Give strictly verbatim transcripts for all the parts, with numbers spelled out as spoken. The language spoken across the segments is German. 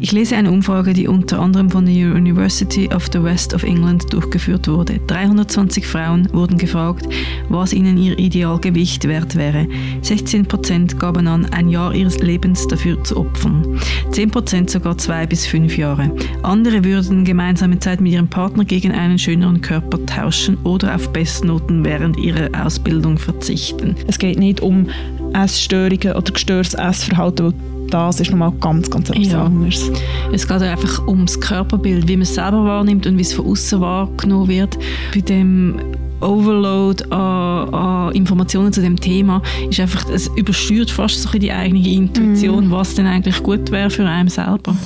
Ich lese eine Umfrage, die unter anderem von der University of the West of England durchgeführt wurde. dreihundertzwanzig Frauen wurden gefragt, was ihnen ihr Idealgewicht wert wäre. sechzehn Prozent gaben an, ein Jahr ihres Lebens dafür zu opfern. zehn Prozent sogar zwei bis fünf Jahre. Andere würden gemeinsame Zeit mit ihrem Partner gegen einen schöneren Körper tauschen oder auf Bestnoten während ihrer Ausbildung verzichten. Es geht nicht um Essstörungen oder gestörtes Essverhalten. Das ist nochmal ganz, ganz etwas ja. anderes. Es geht ja einfach um das Körperbild, wie man es selber wahrnimmt und wie es von außen wahrgenommen wird. Bei dem Overload an, an Informationen zu dem Thema ist einfach, es übersteuert fast so die eigene Intuition, mm. was denn eigentlich gut wäre für einen selber.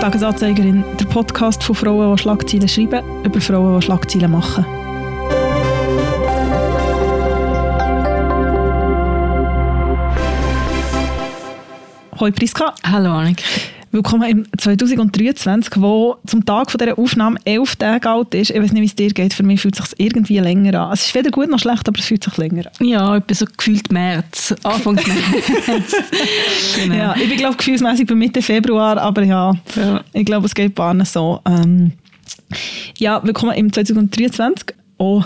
Tages-Anzeigerin, der Podcast von Frauen, die Schlagzeilen schreiben, über Frauen, die Schlagzeilen machen. Hallo Priska. Hallo Annik. Willkommen im zwanzig dreiundzwanzig, wo zum Tag von dieser Aufnahme elf Tage alt ist. Ich weiß nicht, wie es dir geht. Für mich fühlt es sich irgendwie länger an. Es ist weder gut noch schlecht, aber es fühlt sich länger an. Ja, etwa so gefühlt März. Anfang März. Genau. Ja, ich bin, glaube ich, gefühlsmässig bei Mitte Februar, aber ja, ja. ich glaube, es geht bei allen so. Ähm, ja, willkommen im zwanzig dreiundzwanzig. Oh,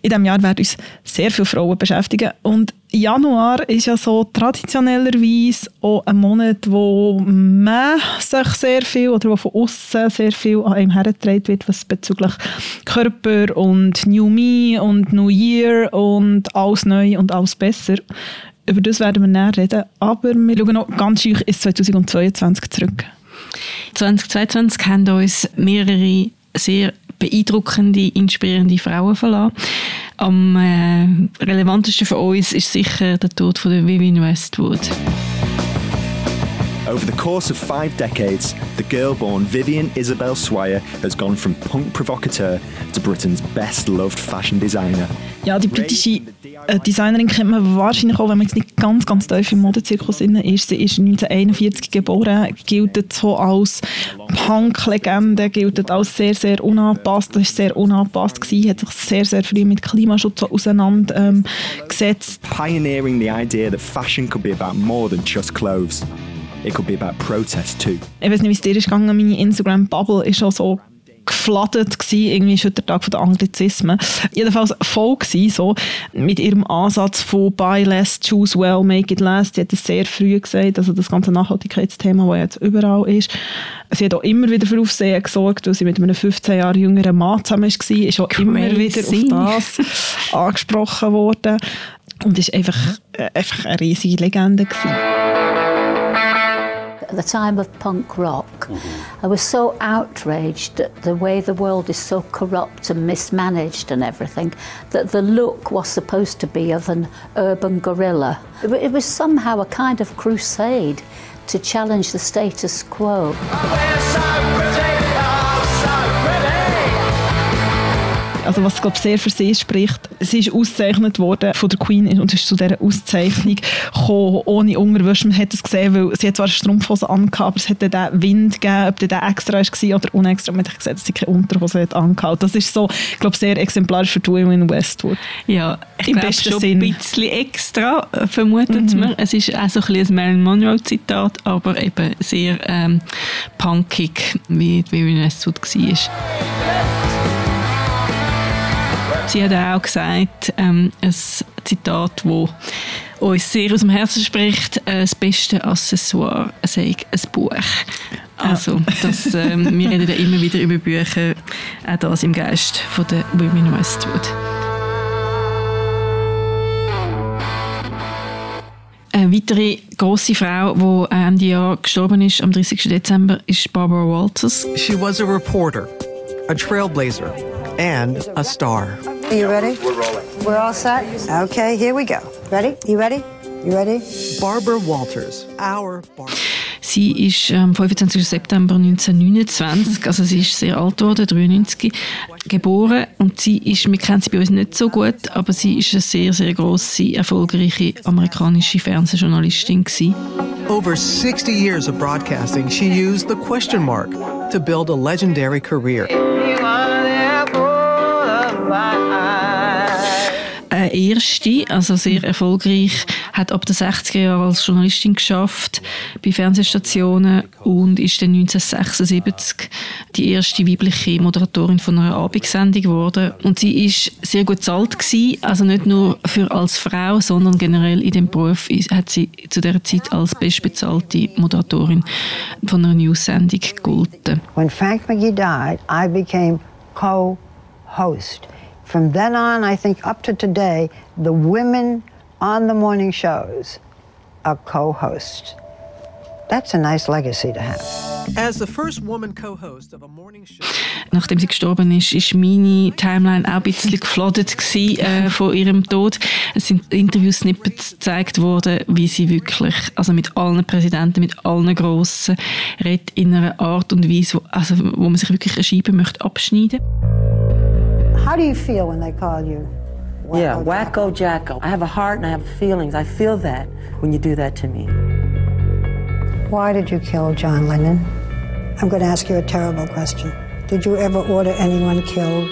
in diesem Jahr werden uns sehr viele Frauen beschäftigen. Und Januar ist ja so traditionellerweise auch ein Monat, wo man sich sehr viel oder wo von außen sehr viel an einem hergetragen wird, was bezüglich Körper und New Me und New Year und alles neu und alles besser. Über das werden wir näher reden, aber wir schauen noch ganz schön ins zwanzig zweiundzwanzig zurück. zwanzig zweiundzwanzig haben uns mehrere sehr beeindruckende, inspirierende Frauen verlassen. Am äh, relevantesten für uns ist sicher der Tod von der Vivienne Westwood. Over the course of five decades, the girl born Vivienne Isabel Swire has gone from punk provocateur to Britain's best loved fashion designer. Ja, die britische äh, Designerin kennt man wahrscheinlich auch, wenn man jetzt nicht ganz, ganz tief im Modezirkus inne ist. Sie ist neunzehnhunderteinundvierzig geboren, gilt so als Punk-Legende, gilt als sehr, sehr unangepasst. Das war sehr unangepasst gewesen, hat sich sehr, sehr früh mit Klimaschutz auseinandergesetzt. Ähm, Pioneering the idea that fashion could be about more than just clothes. It could be about protest too. Ich weiß nicht, wie es dir ist gegangen. Meine Instagram-Bubble war schon so geflattet gewesen. Irgendwie ist heute der Tag der Anglizismen. Jedenfalls voll gewesen, so mit ihrem Ansatz von «Buy less, choose well, make it last». Sie hat das sehr früh gesagt, also das ganze Nachhaltigkeitsthema, das jetzt überall ist. Sie hat auch immer wieder für Aufsehen gesorgt, weil sie mit einem fünfzehn Jahre jüngeren Mann zusammen war. Ist auch Crazy. Immer wieder auf das angesprochen worden. Und ist einfach, äh, einfach eine riesige Legende gewesen. At the time of punk rock, mm-hmm. I was so outraged at the way the world is so corrupt and mismanaged and everything, that the look was supposed to be of an urban gorilla. It, it was somehow a kind of crusade to challenge the status quo. Also was, glaube ich, sehr für sie spricht. Sie ist ausgezeichnet worden von der Queen und ist zu dieser Auszeichnung gekommen, ohne Unterwäsche. Man hat es gesehen, weil sie hat zwar eine Strumpfhose angehabt, aber es hat dann Wind gegeben, ob der extra war oder unextra. Man hat gesehen, dass sie keine Unterhose hat angehabt. Das ist so, glaube ich, sehr exemplarisch für die Women in Westwood. Ja, ich Im glaube schon Sinn. Ein bisschen extra, vermutet mhm. man. Es ist auch so ein bisschen ein Marilyn Monroe-Zitat, aber eben sehr ähm, punkig, wie die Women in Westwood war. Sie hat auch gesagt, ähm, ein Zitat, das uns sehr aus dem Herzen spricht, äh, das beste Accessoire sei ein Buch. Also, das, ähm, wir reden ja immer wieder über Bücher, auch das im Geist von der Vivienne Westwood. Eine weitere grosse Frau, die Ende Jahr gestorben ist, am dreißigsten Dezember, ist Barbara Walters. She was a reporter, a trailblazer and a star. Are you ready? We're rolling. We're all set? Okay, here we go. Ready? You ready? You ready? Barbara Walters, our Barbara. Sie ist am fünfundzwanzigsten September neunzehnhundertneunundzwanzig, also sie ist sehr alt geworden, dreiundneunzig, geboren. Und sie ist, wir kennen sie bei uns nicht so gut, aber sie ist eine sehr, sehr grosse, erfolgreiche amerikanische Fernsehjournalistin gewesen. Over sixty years of broadcasting, she used the question mark to build a legendary career. der erste, also sehr erfolgreich, hat ab den sechziger Jahren als Journalistin geschafft bei Fernsehstationen und ist dann neunzehnhundertsechsundsiebzig die erste weibliche Moderatorin von einer Abendsendung geworden. Und sie ist sehr gut bezahlt gewesen, also nicht nur für als Frau, sondern generell in dem Beruf hat sie zu dieser Zeit als bestbezahlte Moderatorin von einer News-Sendung gegolten. When Frank McGee died, I became co-host. From then on, I think up to today, the women on the morning shows are co-hosts. That's a nice legacy to have. As the first woman co-host of a morning show. Nachdem sie gestorben ist, ist meine Timeline auch ein bisschen gefloodet gewesen, äh, von ihrem Tod. Es sind Interview-Snippets gezeigt worden, wie sie wirklich, also mit allen Präsidenten, mit allen Grossen, redet in einer Art und Weise, wo, also, wo man sich wirklich eine Scheibe möchte abschneiden. How do you feel when they call you? Wacko yeah, wacko jacko. I have a heart and I have feelings. I feel that when you do that to me. Why did you kill John Lennon? I'm going to ask you a terrible question. Did you ever order anyone killed?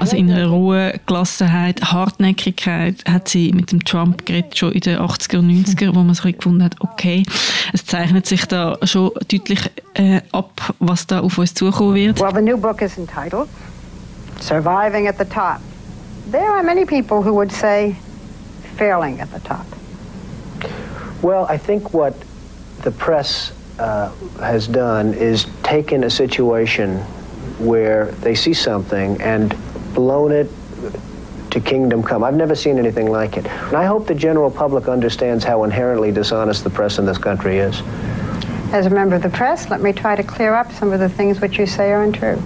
Also in einer Ruhe, Gelassenheit, Hartnäckigkeit hat sie mit dem Trump geredet, schon in den achtziger und neunziger, wo man so gefunden hat, okay, es zeichnet sich da schon deutlich äh, ab, was da auf uns zukommen wird. Well, the new book is entitled Surviving at the Top. There are many people who would say failing at the top. Well, I think what the press uh, has done is taken a situation where they see something and blown it to kingdom come. I've never seen anything like it. And I hope the general public understands how inherently dishonest the press in this country is. As a member of the press, let me try to clear up some of the things which you say are untrue.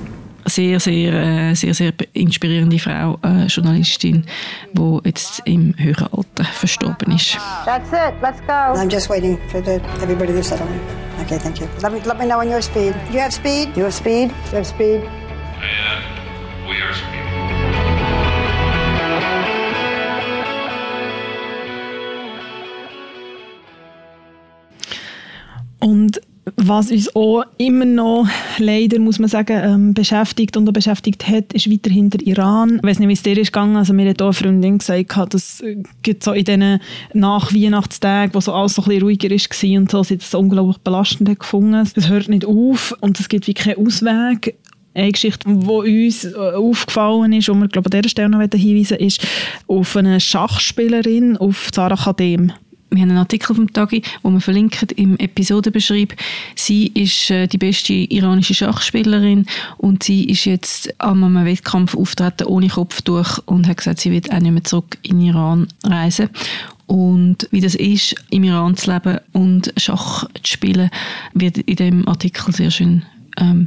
Sehr, sehr, sehr, sehr inspirierende Frau, äh, Journalistin, die jetzt im höheren Alter verstorben ist. That's it. Let's go. I'm just waiting for the, everybody to settle in. Okay, thank you. Let me, let me know on your speed. Do you have speed? You have speed? You have speed? And we are speed. Und was uns auch immer noch, leider muss man sagen, beschäftigt und auch beschäftigt hat, ist weiterhin der Iran. Ich weiss nicht, wie es dir ist gegangen. Also mir hat auch eine Freundin gesagt, dass so in diesen Nach-Weihnachtstagen, wo so alles so ein bisschen ruhiger war und so, sie das unglaublich belastend gefunden. Es hört nicht auf und es gibt wie keinen Ausweg. Eine Geschichte, die uns aufgefallen ist, die wir glaube, an dieser Stelle noch hinweisen wollen, ist auf eine Schachspielerin, auf Sara Khadem. Wir haben einen Artikel vom Tagi, den wir verlinken im Episodenbeschrieb. Sie ist äh, die beste iranische Schachspielerin und sie ist jetzt an einem Wettkampf auftreten ohne Kopftuch und hat gesagt, sie wird auch nicht mehr zurück in den Iran reisen. Und wie das ist, im Iran zu leben und Schach zu spielen, wird in diesem Artikel sehr schön Ähm,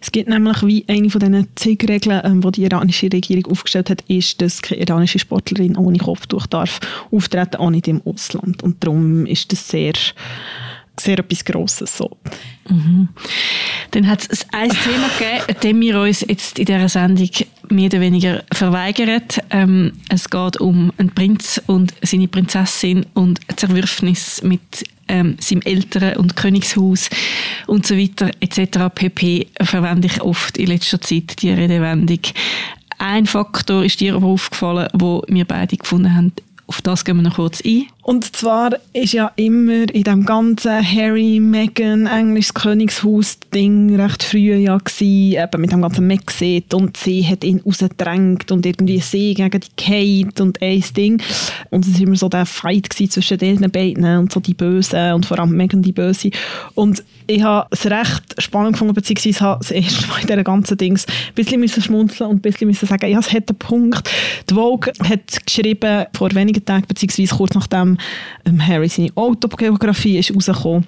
es gibt nämlich wie eine von diesen zig Regeln, ähm, die die iranische Regierung aufgestellt hat, ist, dass keine iranische Sportlerin ohne Kopftuch darf auftreten, auch nicht im Ausland. Und darum ist das sehr, sehr etwas Grosses so. Mhm. Dann hat es ein Thema gegeben, dem wir uns jetzt in dieser Sendung mehr oder weniger verweigert. Ähm, es geht um einen Prinz und seine Prinzessin und Zerwürfnis mit Ähm, seinem Eltern- und Königshaus und so weiter et cetera pp. Verwende ich oft in letzter Zeit die Redewendung. Ein Faktor ist dir aber aufgefallen, wo wir beide gefunden haben. Auf das gehen wir noch kurz ein. Und zwar ist ja immer in dem ganzen Harry, Meghan, englisches Königshaus-Ding recht früh ja gewesen, eben mit dem ganzen Megxit und sie hat ihn rausgedrängt und irgendwie sie gegen die Kate und ein Ding. Und es war immer so der Fight zwischen den beiden und so die Bösen und vor allem Meghan die Böse. Und ich habe es recht spannend gefunden, beziehungsweise habe das erste Mal in diesen ganzen Dings ein bisschen schmunzeln und ein bisschen sagen, ja, es hat einen Punkt. Die Vogue hat geschrieben vor wenigen Tagen, beziehungsweise kurz nachdem Harry seine Autobiografie ist rausgekommen.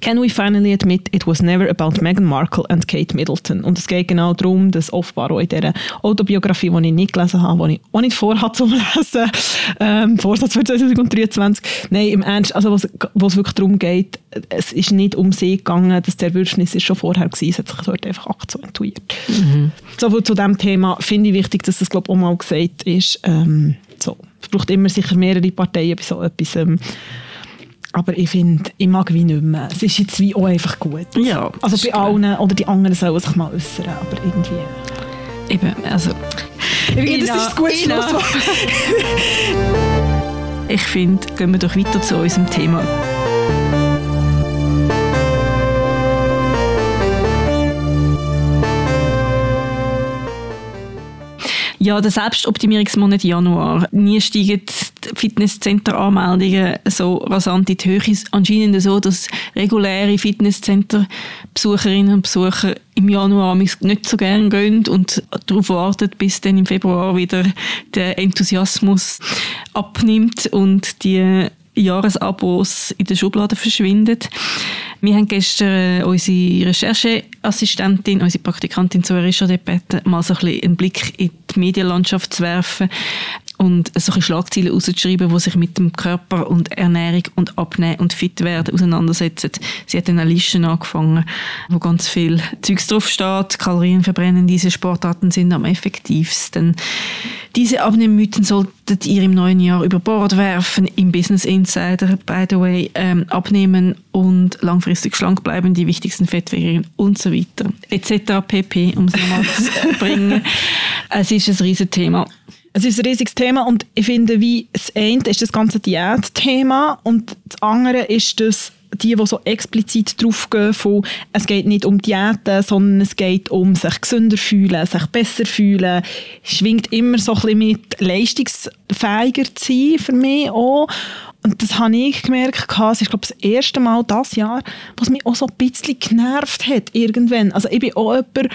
Can we finally admit it was never about Meghan Markle and Kate Middleton? Und es geht genau darum, dass offenbar auch in dieser Autobiografie, die ich nicht gelesen habe, die ich auch nicht vorhabe zu lesen, ähm, Vorsatz für zwanzig dreiundzwanzig, nein, im Ernst, also wo es wirklich darum geht, es ist nicht um sie gegangen, das Zerwürfnis ist schon vorher gewesen, es hat sich dort einfach akzentuiert. Mhm. So viel zu diesem Thema. Finde ich wichtig, dass das, glaube ich, auch mal gesagt ist. Ähm, so. Es braucht immer sicher mehrere Parteien bei so etwas. Ähm, Aber ich finde, ich mag wie nicht mehr. Es ist jetzt wie auch einfach gut. Ja, also bei allen, oder die anderen sollen sich mal äußern, aber irgendwie... Eben, also... Ina, das ist ein gutes Schlusswort. Ich finde, gehen wir doch weiter zu unserem Thema. Ja, der Selbstoptimierungsmonat Januar. Nie steigen die Fitnesscenter-Anmeldungen so rasant in die Höhe. Es ist anscheinend so, dass reguläre Fitnesscenter-Besucherinnen und Besucher im Januar nicht so gerne gehen und darauf warten, bis dann im Februar wieder der Enthusiasmus abnimmt und die Jahresabos in der Schublade verschwinden. Wir haben gestern unsere Rechercheassistentin, unsere Praktikantin Zoe Richter gebeten, mal so ein bisschen einen Blick in die Medienlandschaft zu werfen und so ein bisschen Schlagzeilen rauszuschreiben, die sich mit dem Körper und Ernährung und Abnehmen und Fitwerden auseinandersetzen. Sie hat eine Liste angefangen, wo ganz viel Zeugs draufsteht. Kalorien verbrennen, diese Sportarten sind am effektivsten. Diese Abnehmmythen solltet ihr im neuen Jahr über Bord werfen. Im Business Insider, by the way, ähm, abnehmen und langfristig schlank bleiben, die wichtigsten Fettwegerinnen und so weiter. et cetera pp, um es nochmal zu bringen. Es ist ein riesiges Thema. Es ist ein riesiges Thema und ich finde, wie das eine ist das ganze Diätthema und das andere ist das, die, die so explizit draufgehen, von es geht nicht um Diäten, sondern es geht um sich gesünder fühlen, sich besser fühlen, schwingt immer so ein bisschen mit leistungsfähiger zu sein, für mich auch. Und das habe ich gemerkt, es ist, glaube ich, das erste Mal dieses Jahr, was mich auch so ein bisschen genervt hat, irgendwann. Also ich bin auch jemand, der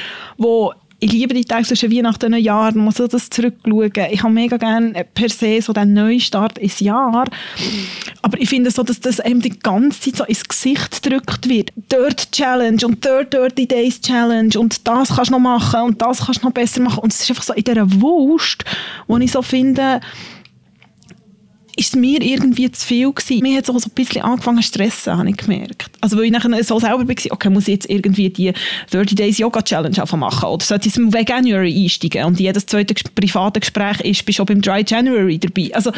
ich liebe die Tage zwischen Weihnachten und Neujahr. Man muss das zurückschauen. Ich habe mega gerne per se so den Neustart ins Jahr. Aber ich finde so, dass das eben die ganze Zeit so ins Gesicht gedrückt wird. Dort Challenge und dort Dirty Days Challenge und das kannst du noch machen und das kannst du noch besser machen. Und es ist einfach so in dieser Wurst, wo ich so finde, ist es mir irgendwie zu viel gewesen. Mir hat es auch so ein bisschen angefangen zu stressen, habe ich gemerkt. Also weil ich nachher so selber war, okay, muss ich jetzt irgendwie die thirty Days Yoga Challenge machen oder sollte ich im Veganuary einsteigen und jedes zweite private Gespräch ist, bist du auch beim Dry January dabei. Also,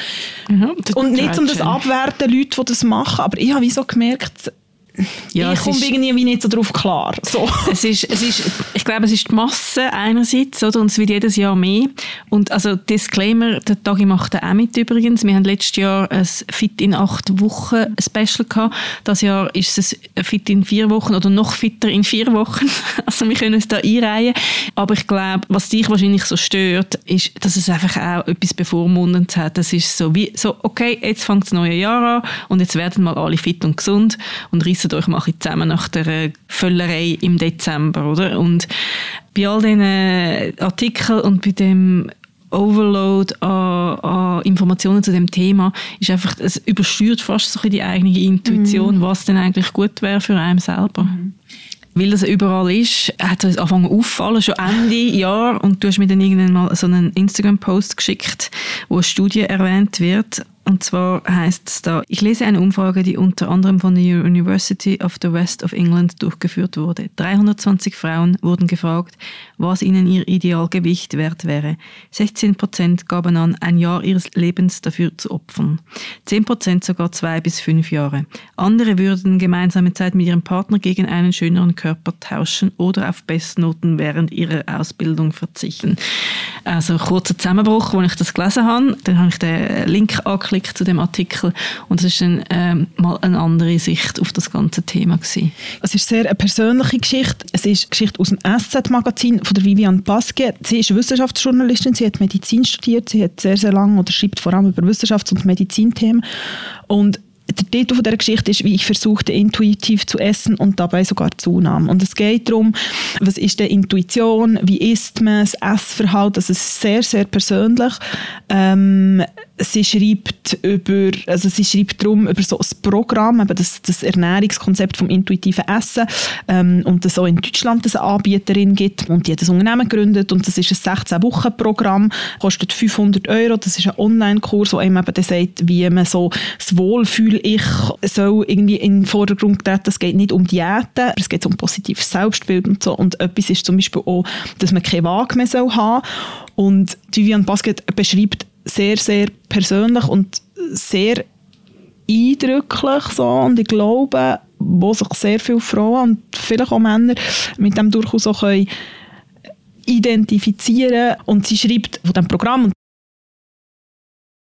mhm, und nicht um das abwerten, Leute, die das machen, aber ich habe so gemerkt, ja, ich komme irgendwie nicht so drauf klar. So. Es ist, es ist, ich glaube, es ist die Masse einerseits, oder? Und es wird jedes Jahr mehr. Und also Disclaimer, der Tagi macht den auch mit übrigens. Wir haben letztes Jahr ein Fit in acht Wochen Special gehabt. Dieses Jahr ist es ein Fit in vier Wochen oder noch fitter in vier Wochen. Also wir können es da einreihen. Aber ich glaube, was dich wahrscheinlich so stört, ist, dass es einfach auch etwas Bevormundendes hat. Das ist so wie, so, okay, jetzt fängt das neue Jahr an und jetzt werden mal alle fit und gesund und reissen euch mal zusammen nach der Völlerei im Dezember, oder? Und bei all diesen Artikeln und bei dem Overload an, an Informationen zu dem Thema ist einfach, es übersteuert fast so die eigene Intuition, mm. was denn eigentlich gut wäre für einen selber. Mm. Weil das überall ist, hat es uns angefangen auffallen, schon Ende Jahr, und du hast mir dann irgendwann mal so einen Instagram-Post geschickt, wo eine Studie erwähnt wird. Und zwar heisst es da, ich lese eine Umfrage, die unter anderem von der University of the West of England durchgeführt wurde. dreihundertzwanzig Frauen wurden gefragt, was ihnen ihr Idealgewicht wert wäre. sechzehn Prozent gaben an, ein Jahr ihres Lebens dafür zu opfern. zehn Prozent sogar zwei bis fünf Jahre. Andere würden gemeinsame Zeit mit ihrem Partner gegen einen schöneren Körper tauschen oder auf Bestnoten während ihrer Ausbildung verzichten. Also kurzer Zusammenbruch, als ich das gelesen habe. Dann habe ich den Link angeklickt zu dem Artikel und es war dann ähm, mal eine andere Sicht auf das ganze Thema gewesen. Es ist sehr eine persönliche Geschichte. Es ist eine Geschichte aus dem S Z-Magazin von der Vivian Pasquet. Sie ist Wissenschaftsjournalistin, sie hat Medizin studiert, sie hat sehr, sehr lange oder schreibt vor allem über Wissenschafts- und Medizinthemen. Und der Titel dieser Geschichte ist, wie ich versuchte, intuitiv zu essen und dabei sogar zunahm. Und es geht darum, was ist denn Intuition, wie isst man, das Essverhalten, das ist sehr, sehr persönlich. Ähm, Sie schreibt, über, also sie schreibt darum über so ein Programm, eben das, das Ernährungskonzept vom intuitiven Essen, ähm, und dass auch in Deutschland eine Anbieterin gibt und die hat ein Unternehmen gegründet und das ist ein sechzehn Wochen Programm, kostet fünfhundert Euro, das ist ein Online-Kurs, wo einem eben dann sagt, wie man so das Wohlfühl-Ich soll irgendwie in den Vordergrund treten. Es geht nicht um Diäten, es geht um positives Selbstbild und so, und etwas ist zum Beispiel auch, dass man keine Waage mehr soll haben, und Vivian Pasquet beschreibt sehr, sehr persönlich und sehr eindrücklich so. Und ich glaube, wo sich sehr viele Frauen und vielleicht auch Männer mit dem durchaus auch können identifizieren. Und sie schreibt von diesem Programm.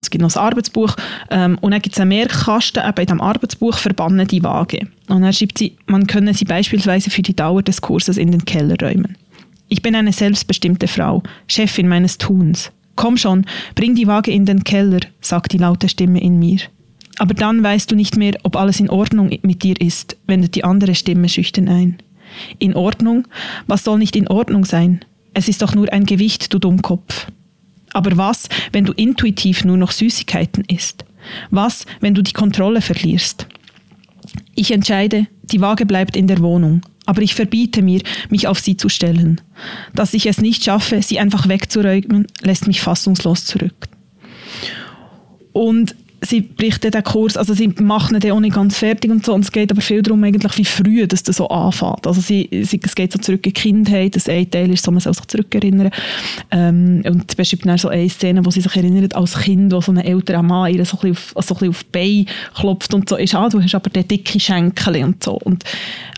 Es gibt noch ein Arbeitsbuch ähm, und dann gibt es einen Mehrkasten eben in diesem Arbeitsbuch «Verbannen die Waage». Und dann schreibt sie, man könne sie beispielsweise für die Dauer des Kurses in den Keller räumen. Ich bin eine selbstbestimmte Frau, Chefin meines Tuns. Komm schon, bring die Waage in den Keller, sagt die laute Stimme in mir. Aber dann weißt du nicht mehr, ob alles in Ordnung mit dir ist, wendet die andere Stimme schüchtern ein. In Ordnung? Was soll nicht in Ordnung sein? Es ist doch nur ein Gewicht, du Dummkopf. Aber was, wenn du intuitiv nur noch Süßigkeiten isst? Was, wenn du die Kontrolle verlierst? Ich entscheide, die Waage bleibt in der Wohnung, aber ich verbiete mir, mich auf sie zu stellen. Dass ich es nicht schaffe, sie einfach wegzuräumen, lässt mich fassungslos zurück. Und sie bricht den Kurs, also sie macht ihn auch nicht ganz fertig und so, und es geht aber viel darum, eigentlich, wie früh dass das so anfängt. Also sie, sie, es geht so zurück in die Kindheit, das ein Teil ist so, man soll sich zurückerinnern. Ähm, und sie beschreibt dann so eine Szene, wo sie sich erinnert, als Kind, wo so ein älterer Mann ihr so ein bisschen auf, also so ein bisschen auf die Beine klopft und so, ist, ah, du hast aber den dicken Schenkel und so. Und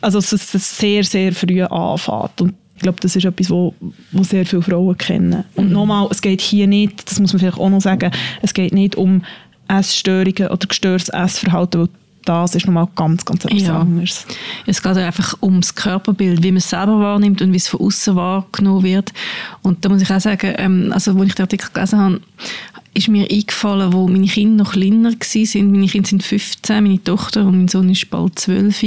also es ist sehr, sehr früh anfängt. Und ich glaube, das ist etwas, wo, wo sehr viele Frauen kennen. Und mhm. nochmal, es geht hier nicht, das muss man vielleicht auch noch sagen, es geht nicht um Essstörungen oder gestörtes Essverhalten, weil das ist nochmal ganz, ganz etwas ja. anderes. Es geht einfach um das Körperbild, wie man es selber wahrnimmt und wie es von außen wahrgenommen wird. Und da muss ich auch sagen, also als ich den Artikel gelesen habe, ist mir eingefallen, wo meine Kinder noch kleiner waren. Meine Kinder sind fünfzehn, meine Tochter und mein Sohn ist bald zwölf.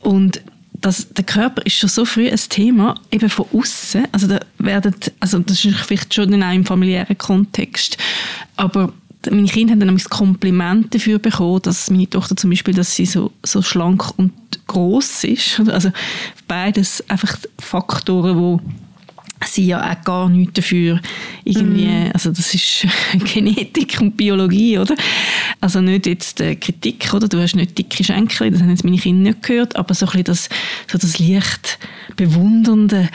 Und das, der Körper ist schon so früh ein Thema, eben von außen. Also, da werden, also das ist vielleicht schon in einem familiären Kontext, aber meine Kinder haben dann ein Kompliment dafür bekommen, dass meine Tochter zum Beispiel, dass sie so, so schlank und gross ist. Also beides einfach Faktoren, die sie ja auch gar nichts dafür irgendwie, mm. also das ist Genetik und Biologie, oder? Also nicht jetzt die Kritik, oder? Du hast nicht dicke Schenkel, das haben jetzt meine Kinder nicht gehört, aber so ein bisschen das, so das leicht bewundernde,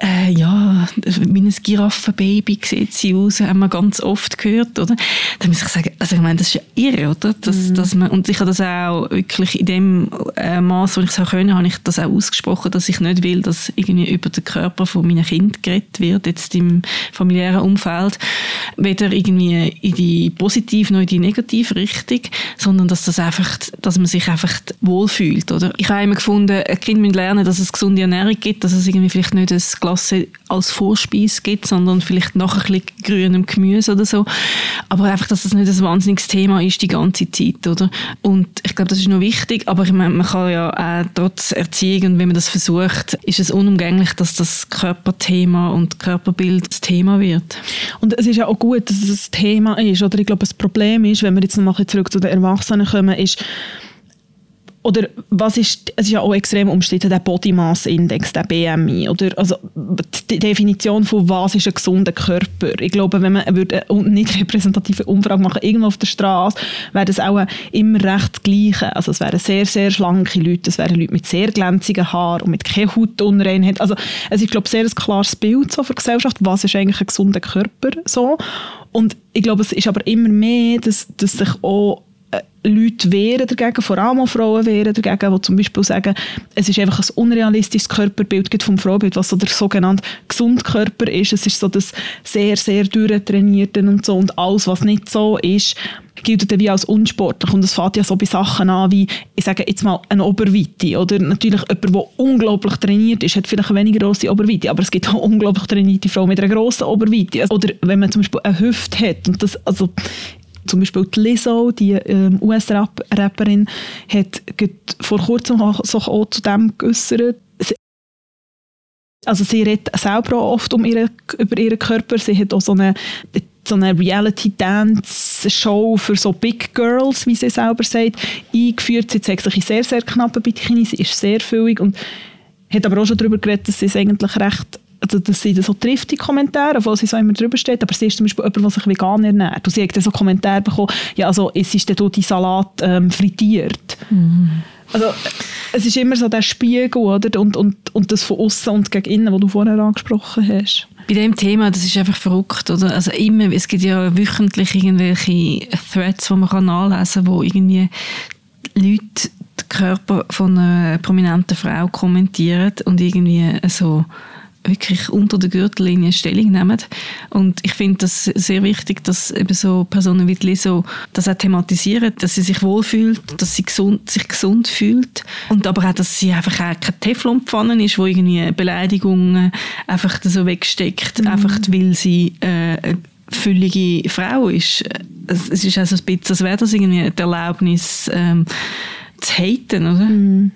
äh, ja, wie ein Giraffenbaby sieht sie aus, haben wir ganz oft gehört, oder? Da muss ich sagen, also ich meine, das ist ja irre, oder? Das, mm. dass man, und ich habe das auch wirklich in dem äh, Maß, wo ich es auch können, habe ich das auch ausgesprochen, dass ich nicht will, dass irgendwie über den Körper von meinen Kindern geredet wird, jetzt im familiären Umfeld, weder irgendwie in die positive noch in die negative Richtung, sondern dass, das einfach, dass man sich einfach wohlfühlt, oder? Ich habe immer gefunden, ein Kind muss lernen, dass es gesunde Ernährung gibt, dass es irgendwie vielleicht nicht ein Glas als Vorspeise gibt, sondern vielleicht noch ein bisschen grünem Gemüse oder so. Aber einfach, dass das nicht ein wahnsinniges Thema ist die ganze Zeit, oder? Und ich glaube, das ist noch wichtig, aber ich meine, man kann ja auch trotz Erziehung und wenn man das versucht, ist es unumgänglich, dass das Körperthema und Körperbild das Thema wird. Und es ist ja auch gut, dass es ein Thema ist, oder? Ich glaube, das Problem ist, wenn wir jetzt noch mal zurück zu den Erwachsenen kommen, ist, oder was ist, es ist ja auch extrem umstritten, der Body Mass Index, der B M I, oder, also die Definition von was ist ein gesunder Körper. Ich glaube, wenn man würde eine nicht repräsentative Umfrage machen irgendwo auf der Straße, wäre das auch immer recht gleiche. Also es wären sehr, sehr schlanke Leute, es wären Leute mit sehr glänzigen Haaren und mit keiner Hautunreinheit. Also es ist, glaube ich, sehr ein klares Bild so für die Gesellschaft, was ist eigentlich ein gesunder Körper, so. Und ich glaube, es ist aber immer mehr, dass, dass sich auch Leute wehren dagegen, vor allem auch Frauen wehren dagegen, die zum Beispiel sagen, es ist einfach ein unrealistisches Körperbild vom Frauenbild, was so der sogenannte gesunde Körper ist. Es ist so das sehr, sehr durchtrainierte und so, und alles, was nicht so ist, gilt dann wie als unsportlich. Und es fängt ja so bei Sachen an wie, ich sage jetzt mal, eine Oberweite, oder natürlich jemand, der unglaublich trainiert ist, hat vielleicht eine weniger grosse Oberweite, aber es gibt auch unglaublich trainierte Frauen mit einer grossen Oberweite. Oder wenn man zum Beispiel eine Hüfte hat, und das, also zum Beispiel die Lizzo, die ähm, U S-Rapperin, hat vor kurzem sich auch zu dem geäussert. Also sie redet selber auch oft um ihre, über ihren Körper. Sie hat auch so eine, so eine Reality-Dance-Show für so Big Girls, wie sie selber sagt, eingeführt. Sie zeigt sich in sehr, sehr knappen Bikini. Sie ist sehr füllig und hat aber auch schon darüber geredet, dass sie es eigentlich recht... Also, dass sie das so trifft in Kommentaren, obwohl sie so immer drüber steht, aber sie ist zum Beispiel jemand, der sich vegan ernährt. Und sie hat dann so Kommentare bekommen, ja, also, es ist dann die Salat ähm, frittiert. Mm. Also, es ist immer so der Spiegel, oder? Und, und, und das von außen und gegen innen, das du vorher angesprochen hast. Bei diesem Thema, das ist einfach verrückt, oder? Also immer, es gibt ja wöchentlich irgendwelche Threads, die man kann nachlesen kann, wo irgendwie Leute den Körper von einer prominenten Frau kommentieren und irgendwie so wirklich unter der Gürtellinie Stellung nehmen. Und ich finde das sehr wichtig, dass eben so Personen wie Lizzo das auch thematisieren, dass sie sich wohlfühlt, dass sie gesund, sich gesund fühlt und aber auch, dass sie einfach auch keine Teflonpfanne ist, wo irgendwie Beleidigungen einfach so wegsteckt, mhm. einfach weil sie äh, eine füllige Frau ist. Es, es ist also ein bisschen, als wäre das irgendwie die Erlaubnis ähm, zu haten, oder? Mhm.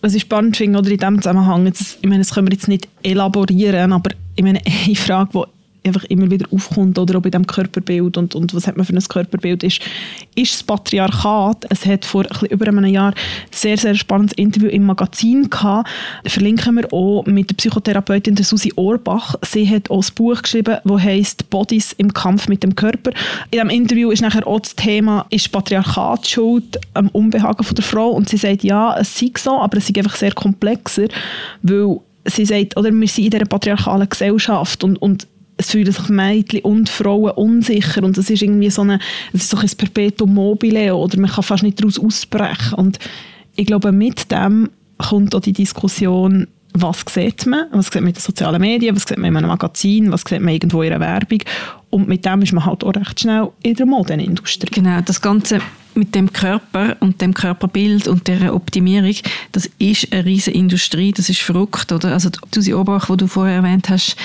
Was ich spannend finde, oder in diesem Zusammenhang, jetzt, ich meine, das können wir jetzt nicht elaborieren, aber ich meine, eine Frage, die einfach immer wieder aufkommt, oder auch bei diesem Körperbild und, und was hat man für ein Körperbild, ist, ist das Patriarchat. Es hat vor ein bisschen über einem Jahr ein sehr, sehr spannendes Interview im Magazin gehabt. Verlinken wir auch mit der Psychotherapeutin der Susie Orbach. Sie hat auch ein Buch geschrieben, das heisst «Bodies im Kampf mit dem Körper». In diesem Interview ist nachher auch das Thema, ist Patriarchat schuld am Unbehagen von der Frau? Und sie sagt, ja, es sei so, aber es sei einfach sehr komplexer, weil sie sagt, oder wir sind in dieser patriarchalen Gesellschaft und, und es fühlen sich Mädchen und Frauen unsicher und das ist irgendwie so eine, das ist so ein Perpetuum mobile, oder man kann fast nicht daraus ausbrechen. Und ich glaube, mit dem kommt auch die Diskussion, was sieht man? Was sieht man in den sozialen Medien? Was sieht man in einem Magazin? Was sieht man irgendwo in einer Werbung? Und mit dem ist man halt auch recht schnell in der Modenindustrie. Genau, das Ganze mit dem Körper und dem Körperbild und der Optimierung, das ist eine riesige Industrie, das ist verrückt, oder? Also die Susi Orbach, die du vorher erwähnt hast,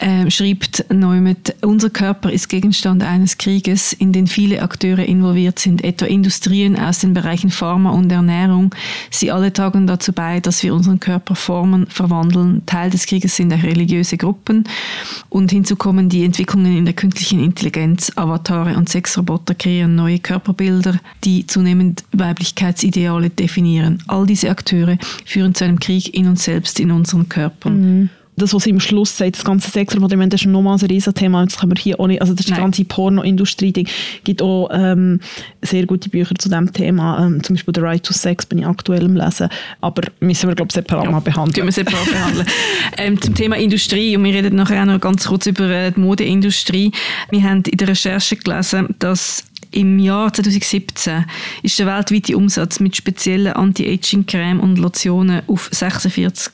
Äh, schreibt Neumann, unser Körper ist Gegenstand eines Krieges, in den viele Akteure involviert sind, etwa Industrien aus den Bereichen Pharma und Ernährung. Sie alle tragen dazu bei, dass wir unseren Körper formen, verwandeln. Teil des Krieges sind auch religiöse Gruppen. Und hinzu kommen die Entwicklungen in der künstlichen Intelligenz. Avatare und Sexroboter kreieren neue Körperbilder, die zunehmend Weiblichkeitsideale definieren. All diese Akteure führen zu einem Krieg in uns selbst, in unseren Körpern. Mhm. Das, was sie am Schluss sagt, das ganze Sexroboter, ich meine, das ist nochmals ein Riesenthema, jetzt können wir hier auch nicht, also das ist die ganze Porno-Industrie-Ding. Es gibt auch ähm, sehr gute Bücher zu diesem Thema, ähm, zum Beispiel «The Right to Sex» bin ich aktuell am Lesen, aber müssen wir, glaube ich, separat ja, mal behandeln. Wir separat behandeln. Ähm, zum Thema Industrie, und wir reden nachher auch noch ganz kurz über die Modeindustrie. Wir haben in der Recherche gelesen, dass im Jahr zwanzig siebzehn ist der weltweite Umsatz mit speziellen Anti-Aging-Creme und Lotionen auf sechsundvierzig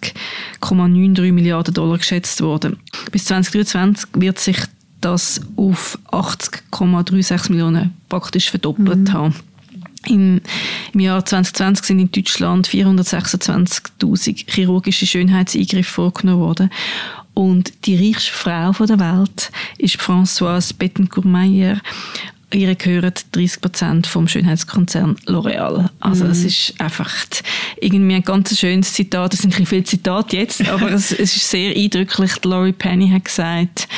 Komma neunundneunzig Milliarden Dollar geschätzt worden. Bis zwanzig dreiundzwanzig wird sich das auf achtzig Komma sechsunddreißig Millionen praktisch verdoppelt mhm. haben. Im, Im Jahr zwanzig zwanzig sind in Deutschland vierhundertsechsundzwanzigtausend chirurgische Schönheitseingriffe vorgenommen worden. Und die reichste Frau der Welt ist Françoise Bettencourt-Meyer. Ihr gehört dreißig Prozent vom Schönheitskonzern L'Oréal. Also es mm. ist einfach irgendwie ein ganz schönes Zitat. Es sind ein viele Zitate jetzt, aber es, es ist sehr eindrücklich. Laurie Penny hat gesagt,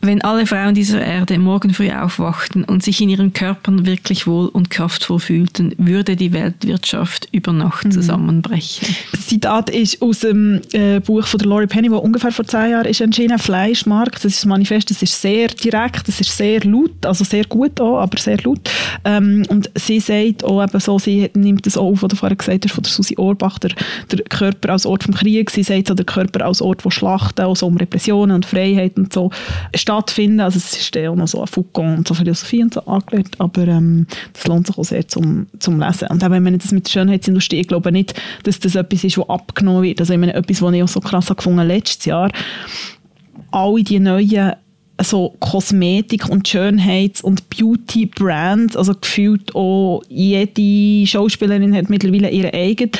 wenn alle Frauen dieser Erde morgen früh aufwachten und sich in ihren Körpern wirklich wohl und kraftvoll fühlten, würde die Weltwirtschaft über Nacht mhm. zusammenbrechen. Das Zitat ist aus dem äh, Buch von der Laurie Penny, das ungefähr vor zehn Jahren ist erschienen, Fleischmarkt. Das ist das Manifest, das ist sehr direkt, das ist sehr laut, also sehr gut auch, aber sehr laut. Ähm, und sie sagt auch eben so, sie nimmt das auf, was du vorher gesagt hast, von der Susi Orbach, der, der Körper als Ort vom Krieg. Sie sagt so, der Körper als Ort von Schlachten, also um Repressionen und Freiheit und so. Stattfinden. Also es ist ja auch noch so ein Foucault und so Philosophie und so angelegt, aber ähm, das lohnt sich auch sehr zum, zum Lesen. Und auch wenn man das mit der Schönheitsindustrie, ich glaube nicht, dass das etwas ist, was abgenommen wird. Also ich meine, etwas, was ich auch so krass gefunden habe letztes Jahr, alle die neuen so Kosmetik- und Schönheits- und Beauty-Brands, also gefühlt auch jede Schauspielerin hat mittlerweile ihre eigene.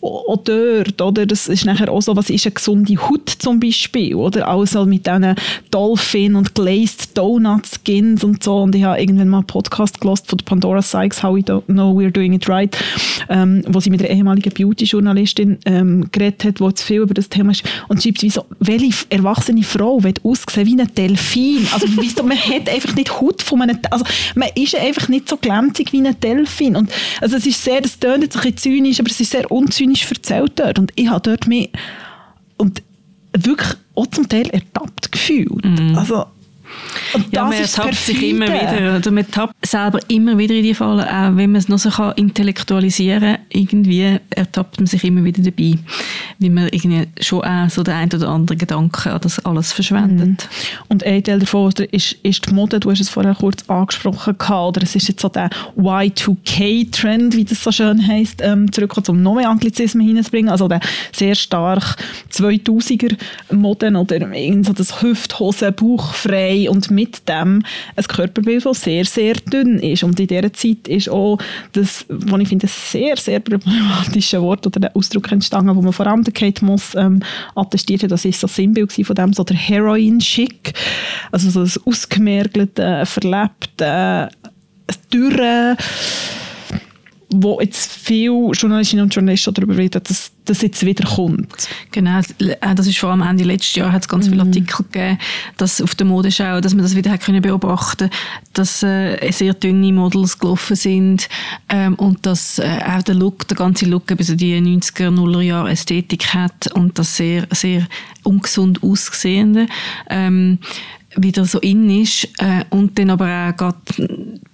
Auch dort, oder? Das ist nachher auch so, was ist eine gesunde Haut zum Beispiel, oder? Also mit diesen Dolphin- und Glazed Donut-Skins und so. Und ich habe irgendwann mal einen Podcast gehört von Pandora Sykes, «How we don't know we're doing it right», ähm, wo sie mit einer ehemaligen Beauty-Journalistin ähm, geredet hat, die zu viel über das Thema ist. Und schreibt wie so, welche erwachsene Frau will aussehen wie ein Delfin? Also weißt du, man hat einfach nicht Haut von einem, also man ist einfach nicht so glänzig wie ein Delfin. Und also es ist sehr, das tönt jetzt ein bisschen zynisch, aber es ist sehr unzynisch verzählt dort. Und ich habe dort mich und wirklich auch zum Teil ertappt gefühlt. Mm. Also, Und ja, man tappt sich immer wieder. Oder man tappt selber immer wieder in die Falle, auch wenn man es noch so kann intellektualisieren kann. Irgendwie ertappt man sich immer wieder dabei, wie man irgendwie schon auch so den einen oder anderen Gedanken an das alles verschwendet. Mhm. Und ein Teil davon ist, ist die Mode. Du hast es vorher kurz angesprochen. Oder es ist jetzt so der Y zwei K-Trend, wie das so schön heisst, ähm, zurück zum neuen Anglizismen hineinzubringen. Also der sehr stark zweitausender-Moden oder so das Hüfthosen, bauchfrei und mit dem ein Körperbild, das sehr, sehr dünn ist. Und in dieser Zeit ist auch das, was ich finde, ein sehr, sehr problematisches Wort oder der Ausdruck entstanden, wo man vor allem der Kate Moss ähm, attestiert hat. Das war so ein Sinnbild von dem, so der Heroin-Chic. Also so das ausgemergelte, verlebte, dürre, wo jetzt viele Journalistinnen und Journalisten darüber reden, dass das jetzt wieder kommt. Genau, das ist vor allem Ende letzten Jahr, hat es ganz viele Artikel mm. gegeben, dass auf der Modenschau, dass man das wieder hat können beobachten, dass äh, sehr dünne Models gelaufen sind ähm, und dass äh, auch der Look, der ganze Look bis in die neunziger-Nuller-Jahre Ästhetik hat und das sehr, sehr ungesund Aussehende ähm, wieder so in ist äh, und dann aber auch gerade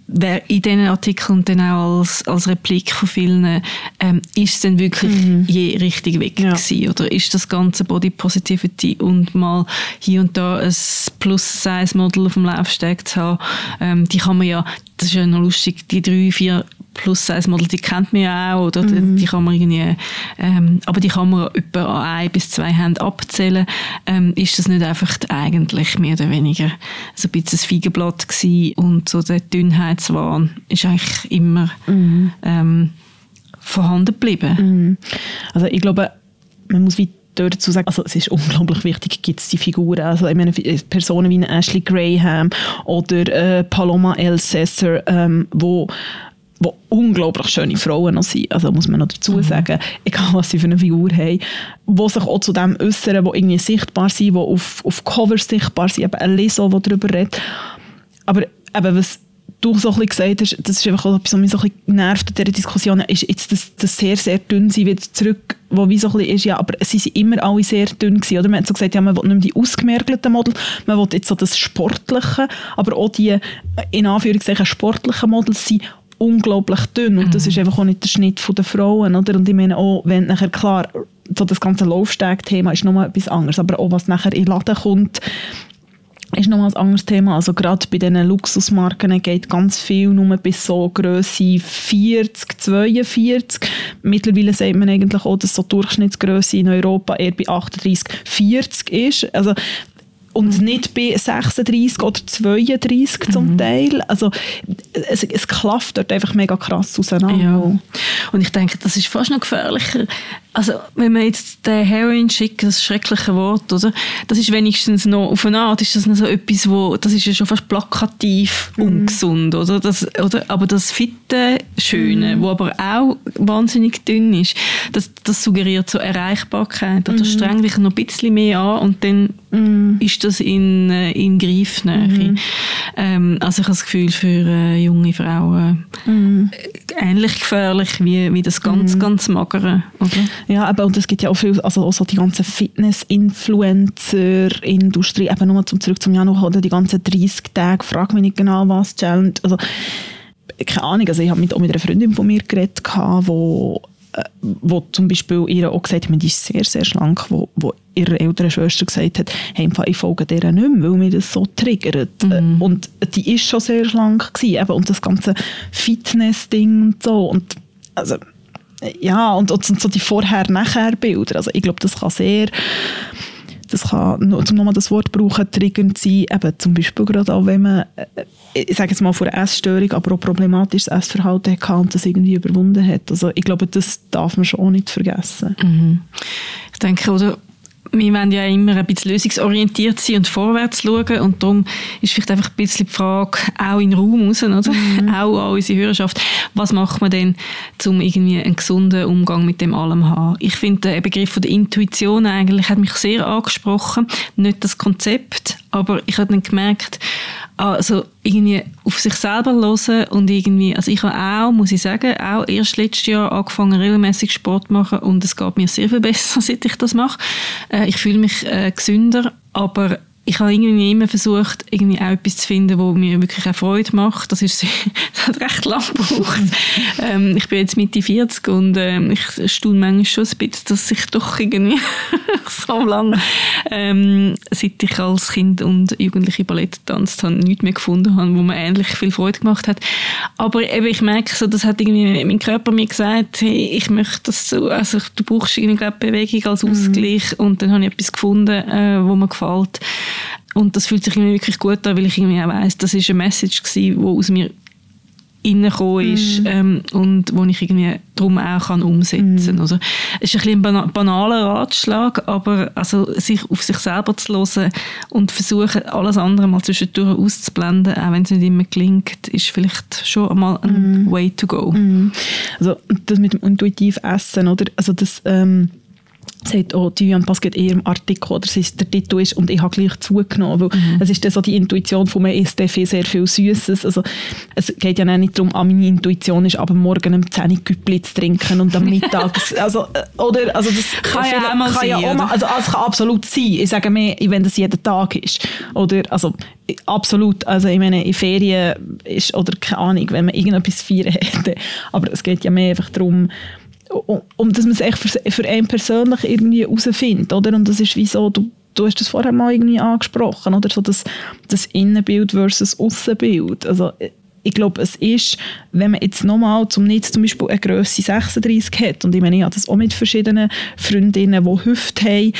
wer in diesen Artikeln dann auch als, als Replik von vielen, ähm, ist es denn wirklich mhm. je richtig weg ja. gewesen? Oder ist das ganze Body Positivity und mal hier und da ein Plus-Size-Model auf dem Laufsteg zu haben, ähm, die kann man ja, das ist ja noch lustig, die drei, vier Plus-Size-Model, die kennt man ja auch, oder? Mhm. Die kann man irgendwie, ähm, aber die kann man etwa an ein bis zwei Händen abzählen. Ähm, ist das nicht einfach eigentlich mehr oder weniger so ein bisschen ein Feigenblatt gewesen und so der Dünnheitswahn ist eigentlich immer mhm. ähm, vorhanden geblieben. Mhm. Also ich glaube, man muss wie dazu sagen, also es ist unglaublich wichtig, gibt es die Figuren, also ich meine Personen wie Ashley Graham oder äh, Paloma Elsesser, ähm, wo die unglaublich schöne Frauen noch sind, also muss man noch dazu sagen, egal was sie für eine Figur haben, die sich auch zu dem äußern, die irgendwie sichtbar sind, die auf, auf Covers sichtbar sind, eben eine Lizzo, die darüber redet. Aber eben, was du so ein bisschen gesagt hast, das ist einfach etwas, was mich so ein bisschen nervt in dieser Diskussion, ist jetzt das, das sehr, sehr dünn sein wieder zurück, wo wie so ein bisschen ist, ja, aber sie sind immer alle sehr dünn gewesen, oder? Man hat so gesagt, ja, man will nicht mehr die ausgemergelten Models, man will jetzt so das Sportliche, aber auch die, in Anführungszeichen, sportlichen Models sind unglaublich dünn und das ist einfach auch nicht der Schnitt der Frauen, oder? Und ich meine auch, wenn nachher, klar, so das ganze Laufsteg-Thema ist nochmal etwas anderes, aber auch was nachher in den Laden kommt, ist nochmal ein anderes Thema. Also gerade bei diesen Luxusmarken geht ganz viel nur bis so Grösse vierzig, zweiundvierzig. Mittlerweile sagt man eigentlich auch, dass so Durchschnittsgrösse in Europa eher bei achtunddreißig, vierzig ist. Also und nicht bei sechsunddreißig oder zweiunddreißig mhm. zum Teil. Also es, es klafft dort einfach mega krass auseinander. Ja. Und ich denke, das ist fast noch gefährlicher. Also wenn man jetzt den Heroin schickt, das schreckliche Wort, oder? Das ist wenigstens noch auf eine Art, ist das noch so etwas, wo, das ist ja schon fast plakativ mhm. ungesund, oder? Das, oder? Aber das fitte, schöne, mhm. wo aber auch wahnsinnig dünn ist, das, das suggeriert so Erreichbarkeit. Oder mhm. streng dich noch ein bisschen mehr an und dann mhm. ist das in, in Greifnähe. Mhm. Ähm, also ich habe das Gefühl, für äh, junge Frauen mhm. ähnlich gefährlich wie, wie das ganz, mhm. ganz magere. Okay? Ja, aber und es gibt ja auch viel, also auch so die ganze Fitness-Influencer-Industrie, eben nochmal zum, zurück zum Januar, oder die ganzen dreißig Tage, frag mich nicht genau was, Challenge, also keine Ahnung, also ich habe mit, auch mit einer Freundin von mir geredet, die wo zum Beispiel ihr auch gesagt hat, die ist sehr, sehr schlank, wo, wo ihre ältere Schwester gesagt hat, hey, ich folge der nicht mehr, weil mich das so triggert. Mhm. Und die war schon sehr schlank gewesen, eben, und das ganze Fitness-Ding und so. Und, also, ja, und, und so die Vorher-Nachher-Bilder. Also ich glaube, das kann sehr, das kann, um nochmal das Wort zu brauchen, triggernd sein, eben zum Beispiel gerade auch, wenn man, ich sage jetzt mal, vor einer Essstörung, aber auch problematisches Essverhalten hatte und das irgendwie überwunden hat. Also ich glaube, das darf man schon auch nicht vergessen. Mhm. Ich denke, oder, wir wollen ja immer ein bisschen lösungsorientiert sein und vorwärts schauen und darum ist vielleicht einfach ein bisschen die Frage, auch in den Raum raus, oder? Mhm. auch an unsere Hörerschaft, was macht man denn, um irgendwie einen gesunden Umgang mit dem allem zu haben? Ich finde, der Begriff von der Intuition eigentlich hat mich sehr angesprochen, nicht das Konzept, aber ich habe dann gemerkt, also irgendwie auf sich selber hören und irgendwie, also ich habe auch, muss ich sagen, auch erst letztes Jahr angefangen, regelmässig Sport zu machen und es geht mir sehr viel besser, seit ich das mache. Ich fühle mich äh, gesünder, aber ich habe irgendwie immer versucht, irgendwie auch etwas zu finden, das mir wirklich auch Freude macht. Das, ist, das hat recht lange gebraucht. ähm, ich bin jetzt Mitte vierzig und ähm, ich staune manchmal schon ein bisschen, dass ich doch irgendwie so lange, ähm, seit ich als Kind und Jugendliche Ballett getanzt habe, nichts mehr gefunden habe, wo mir ähnlich viel Freude gemacht hat. Aber eben, ich merke so, das hat irgendwie mein Körper mir gesagt, hey, ich möchte das so, also du brauchst irgendwie, glaube ich, Bewegung als Ausgleich. Mhm. Und dann habe ich etwas gefunden, äh, wo mir gefällt. Und das fühlt sich irgendwie wirklich gut an, weil ich irgendwie auch weiss, das war eine Message, die aus mir reingekommen ist, mm. ähm, und die ich irgendwie darum auch kann umsetzen kann. Mm. Also, es ist ein, ein banaler Ratschlag, aber also, sich auf sich selber zu hören und versuchen, alles andere mal zwischendurch auszublenden, auch wenn es nicht immer gelingt, ist vielleicht schon einmal ein mm. way to go. Mm. Also das mit dem intuitiv Essen, oder? Also das... Ähm sagt auch Vivian Pasquet in ihrem Artikel, oder ist der Titel ist, und ich habe gleich zugenommen, weil mhm. es ist dann so die Intuition von mir, ist viel, sehr viel Süßes. Also es geht ja nicht darum, ah, meine Intuition ist, ab morgen um zehn Küppli zu trinken und am Mittag, also, oder, also das kann ja auch mal kann sein, ja auch mal, also es kann absolut sein, ich sage mehr, wenn das jeden Tag ist, oder, also absolut, also ich meine, in Ferien ist, oder keine Ahnung, wenn man irgendetwas feiern hätte, aber es geht ja mehr einfach darum, Um, um dass man es echt für, für einen persönlich irgendwie herausfindet, oder? Und das ist wie so, du, du hast das vorher mal irgendwie angesprochen, oder? So das, das Innenbild versus Aussenbild. Also ich glaube, es ist, wenn man jetzt nochmal zum Netz zum Beispiel eine Grösse sechsunddreißig hat, und ich meine, ich habe das auch mit verschiedenen Freundinnen, die Hüfte haben,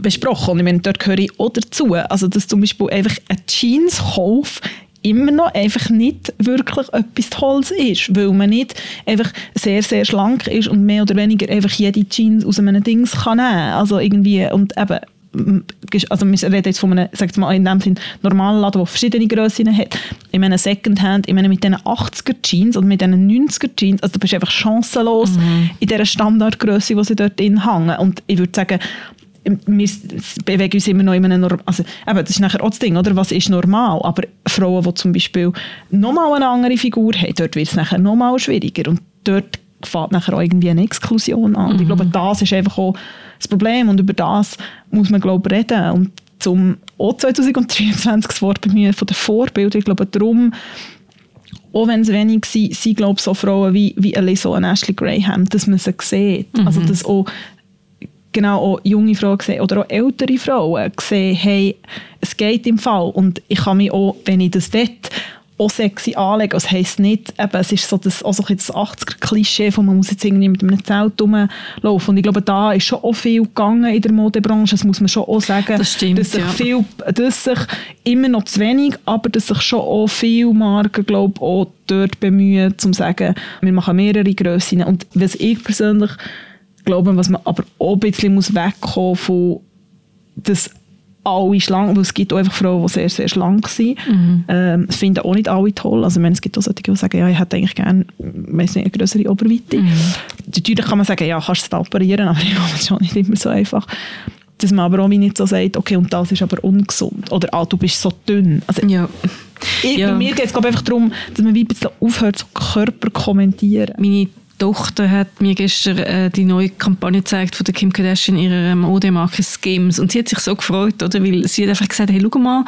besprochen, und ich meine, dort gehöre ich auch dazu. Also dass zum Beispiel einfach ein Jeans-Kauf immer noch einfach nicht wirklich etwas Tolles ist, weil man nicht einfach sehr, sehr schlank ist und mehr oder weniger einfach jede Jeans aus einem Dings kann nehmen. Also irgendwie, und eben, also wir reden jetzt von einem, sagt mal, in dem Sinn, normalen Laden, der verschiedene Grössen hat. Ich meine, Secondhand, ich meine, mit diesen achtziger-Jeans und mit diesen neunziger-Jeans, also da bist du einfach chancenlos mhm. in dieser Standardgrösse, die sie dort drin hängen. Und ich würde sagen, wir bewegen uns immer noch in einem Norm- also, eben, das ist nachher auch das Ding, oder? Was ist normal? Aber Frauen, die zum Beispiel nochmal eine andere Figur haben, dort wird es nachher nochmal schwieriger. Und dort fängt nachher auch irgendwie eine Exklusion an. Und ich glaube, das ist einfach auch das Problem. Und über das muss man, glaube ich, reden. Und zum auch zwanzig dreiundzwanzig das Wort bei mir von den Vorbildern, ich glaube, darum, auch wenn es wenig sind, sind, glaube ich, so Frauen wie, wie Lizzo und Ashley Graham, dass man sie sieht. Mhm. Also, dass auch genau auch junge Frauen sehen, oder auch ältere Frauen sehen, hey, es geht im Fall und ich kann mich auch, wenn ich das will, auch sexy anlegen. Das heisst nicht, eben, es ist so das, also das achtziger-Klischee, von man muss jetzt irgendwie mit einem Zelt rumlaufen. Und ich glaube, da ist schon auch viel gegangen in der Modebranche. Das muss man schon auch sagen. Das stimmt, dass sich ja. viel, dass sich immer noch zu wenig, aber dass sich schon auch viele Marken, glaube ich, auch dort bemühen, um zu sagen, wir machen mehrere Grössen. Und was ich persönlich Ich glaube, was man aber auch ein bisschen wegkommen muss, von dass alle schlank, weil es gibt auch einfach Frauen, die sehr, sehr schlank sind. Mhm. Ähm, das finden auch nicht alle toll. Also, ich meine, es gibt auch solche, die sagen, ja, ich hätte eigentlich gerne, weiss nicht, eine größere Oberweite. Mhm. Natürlich kann man sagen, ja, kannst du das operieren, aber ich glaube, das ist auch nicht immer so einfach. Dass man aber auch nicht so sagt, okay, und das ist aber ungesund. Oder, ah, du bist so dünn. Also, ja. Ich, ja. Bei mir geht es einfach darum, dass man ein bisschen aufhört, so Körper kommentieren. Meine Tochter hat mir gestern äh, die neue Kampagne gezeigt von der Kim Kardashian, ihrer Modemarke Skims. Und sie hat sich so gefreut, oder? Weil sie hat einfach gesagt, hey, schau mal,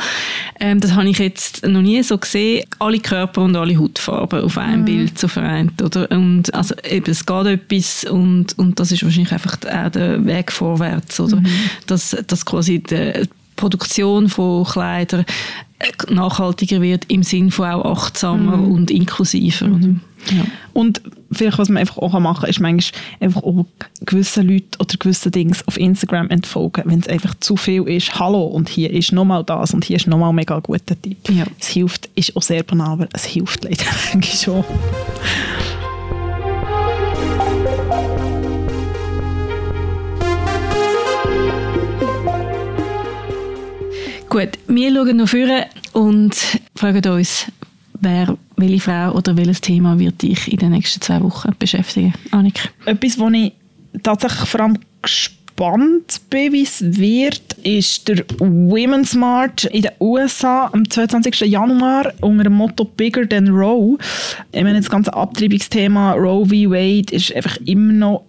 ähm, das habe ich jetzt noch nie so gesehen. Alle Körper und alle Hautfarben auf einem mhm. Bild so vereint, oder? Und also eben, es geht etwas und, und das ist wahrscheinlich einfach auch der Weg vorwärts, oder? Mhm. Dass, dass quasi die Produktion von Kleidern nachhaltiger wird, im Sinn von auch achtsamer mhm. und inklusiver. Mhm. Ja. Und vielleicht, was man einfach auch machen kann, ist manchmal einfach auch gewisse Leute oder gewisse Dings auf Instagram entfolgen, wenn es einfach zu viel ist. Hallo, und hier ist nochmal das und hier ist nochmal ein mega guter Tipp. Ja. Es hilft, ist auch sehr banal, aber es hilft leider eigentlich schon. Gut, wir schauen nach vorne und fragen uns, wer, welche Frau oder welches Thema wird dich in den nächsten zwei Wochen beschäftigen? Annik? Etwas, wo ich tatsächlich vor allem gespannt bin, wie es wird, ist der Women's March in den U S A am zweiundzwanzigsten Januar unter dem Motto «Bigger than Roe». Ich meine, das ganze Abtreibungsthema Roe versus Wade ist einfach immer noch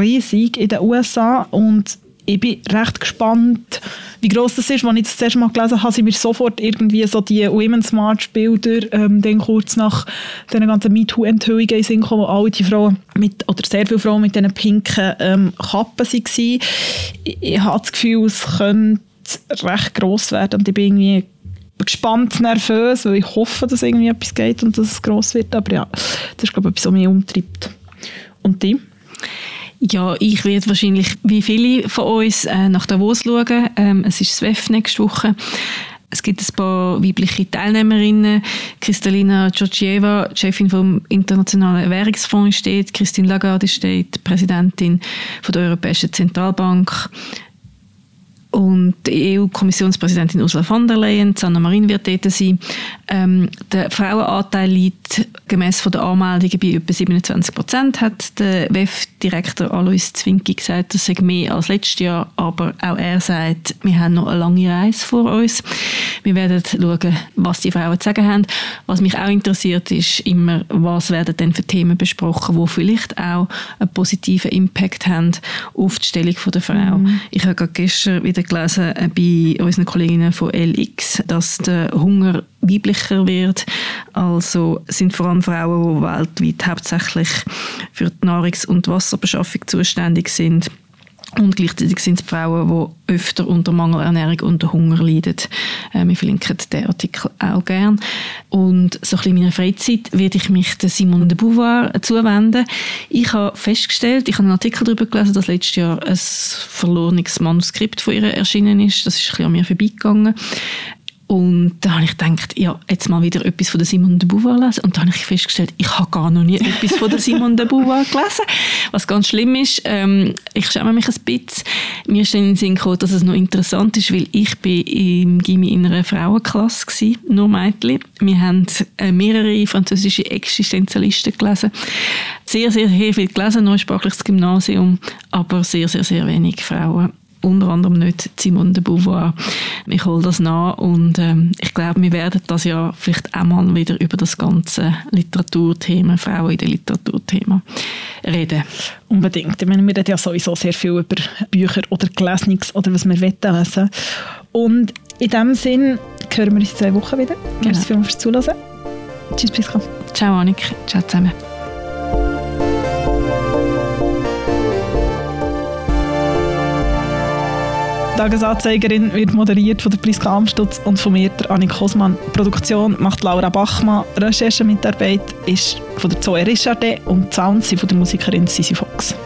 riesig in den U S A und ich bin recht gespannt, wie gross das ist. Als ich das zuerst mal gelesen habe, sind mir sofort irgendwie so die Women's March-Bilder, ähm, dann kurz nach den ganzen MeToo-Enthüllungen in Sinn gekommen, wo alle die Frauen, mit, oder sehr viele Frauen mit diesen pinken ähm, Kappen waren. Ich, ich habe das Gefühl, es könnte recht gross werden und ich bin irgendwie gespannt, nervös, weil ich hoffe, dass irgendwie etwas geht und dass es gross wird. Aber ja, das ist, glaube ich, etwas, was mich umtreibt. Und die? Ja, ich werde wahrscheinlich, wie viele von uns, nach Davos schauen. Ähm, es ist S W E F nächste Woche. Es gibt ein paar weibliche Teilnehmerinnen. Kristalina Georgieva, Chefin vom Internationalen Währungsfonds, steht. Christine Lagarde steht, Präsidentin von der Europäischen Zentralbank. Und die E U-Kommissionspräsidentin Ursula von der Leyen, Sanna Marin wird dort sein. Ähm, der Frauenanteil liegt gemäss von der Anmeldung bei etwa siebenundzwanzig Prozent, hat der W E F-Direktor Alois Zwingke gesagt, das sei mehr als letztes Jahr, aber auch er sagt, wir haben noch eine lange Reise vor uns. Wir werden schauen, was die Frauen zu sagen haben. Was mich auch interessiert, ist immer, was werden denn für Themen besprochen, die vielleicht auch einen positiven Impact haben auf die Stellung der Frau. Mhm. Ich habe gerade gestern wieder gelesen bei unseren Kolleginnen von L X, dass der Hunger weiblicher wird. Also sind vor allem Frauen, die weltweit hauptsächlich für die Nahrungs- und Wasserbeschaffung zuständig sind. Und gleichzeitig sind es Frauen, die öfter unter Mangelernährung und Hunger leiden. Äh, wir verlinken den Artikel auch gern. Und so ein bisschen in meiner Freizeit werde ich mich der Simone de Beauvoir zuwenden. Ich habe festgestellt, ich habe einen Artikel darüber gelesen, dass letztes Jahr ein verlorenes Manuskript von ihr erschienen ist. Das ist ein bisschen an mir vorbeigegangen. Und da habe ich gedacht, ja, jetzt mal wieder etwas von der Simone de Beauvoir lesen. Und da habe ich festgestellt, ich habe gar noch nie etwas von der Simone de Beauvoir gelesen. Was ganz schlimm ist, ähm, ich schäme mich ein bisschen. Mir ist dann in den Sinn gekommen, dass es noch interessant ist, weil ich bin im Gymnasium in einer Frauenklasse gsi, nur Mädchen. Wir haben mehrere französische Existenzialisten gelesen. Sehr, sehr, sehr viel gelesen, neusprachliches Gymnasium, aber sehr, sehr, sehr wenig Frauen. Unter anderem nicht Simone de Beauvoir. Ich hole das nach und ähm, ich glaube, wir werden das ja vielleicht auch mal wieder über das ganze Literaturthema, Frauen in der Literaturthema reden. Unbedingt. Ich meine, wir reden ja sowieso sehr viel über Bücher oder Gelesenes oder was wir lesen. Und in diesem Sinn hören wir uns in zwei Wochen wieder. Genau. Merci vielmals fürs Zuhören. Tschüss, Priska. Ciao, Annik. Ciao zusammen. Tages-Anzeigerin wird moderiert von der Priska Amstutz und von mir, der Anne Kosmann. Die Produktion macht Laura Bachmann. Recherchemitarbeit ist von der Zoe Richter und die Sounds sind von der Musikerin Sisi Fox.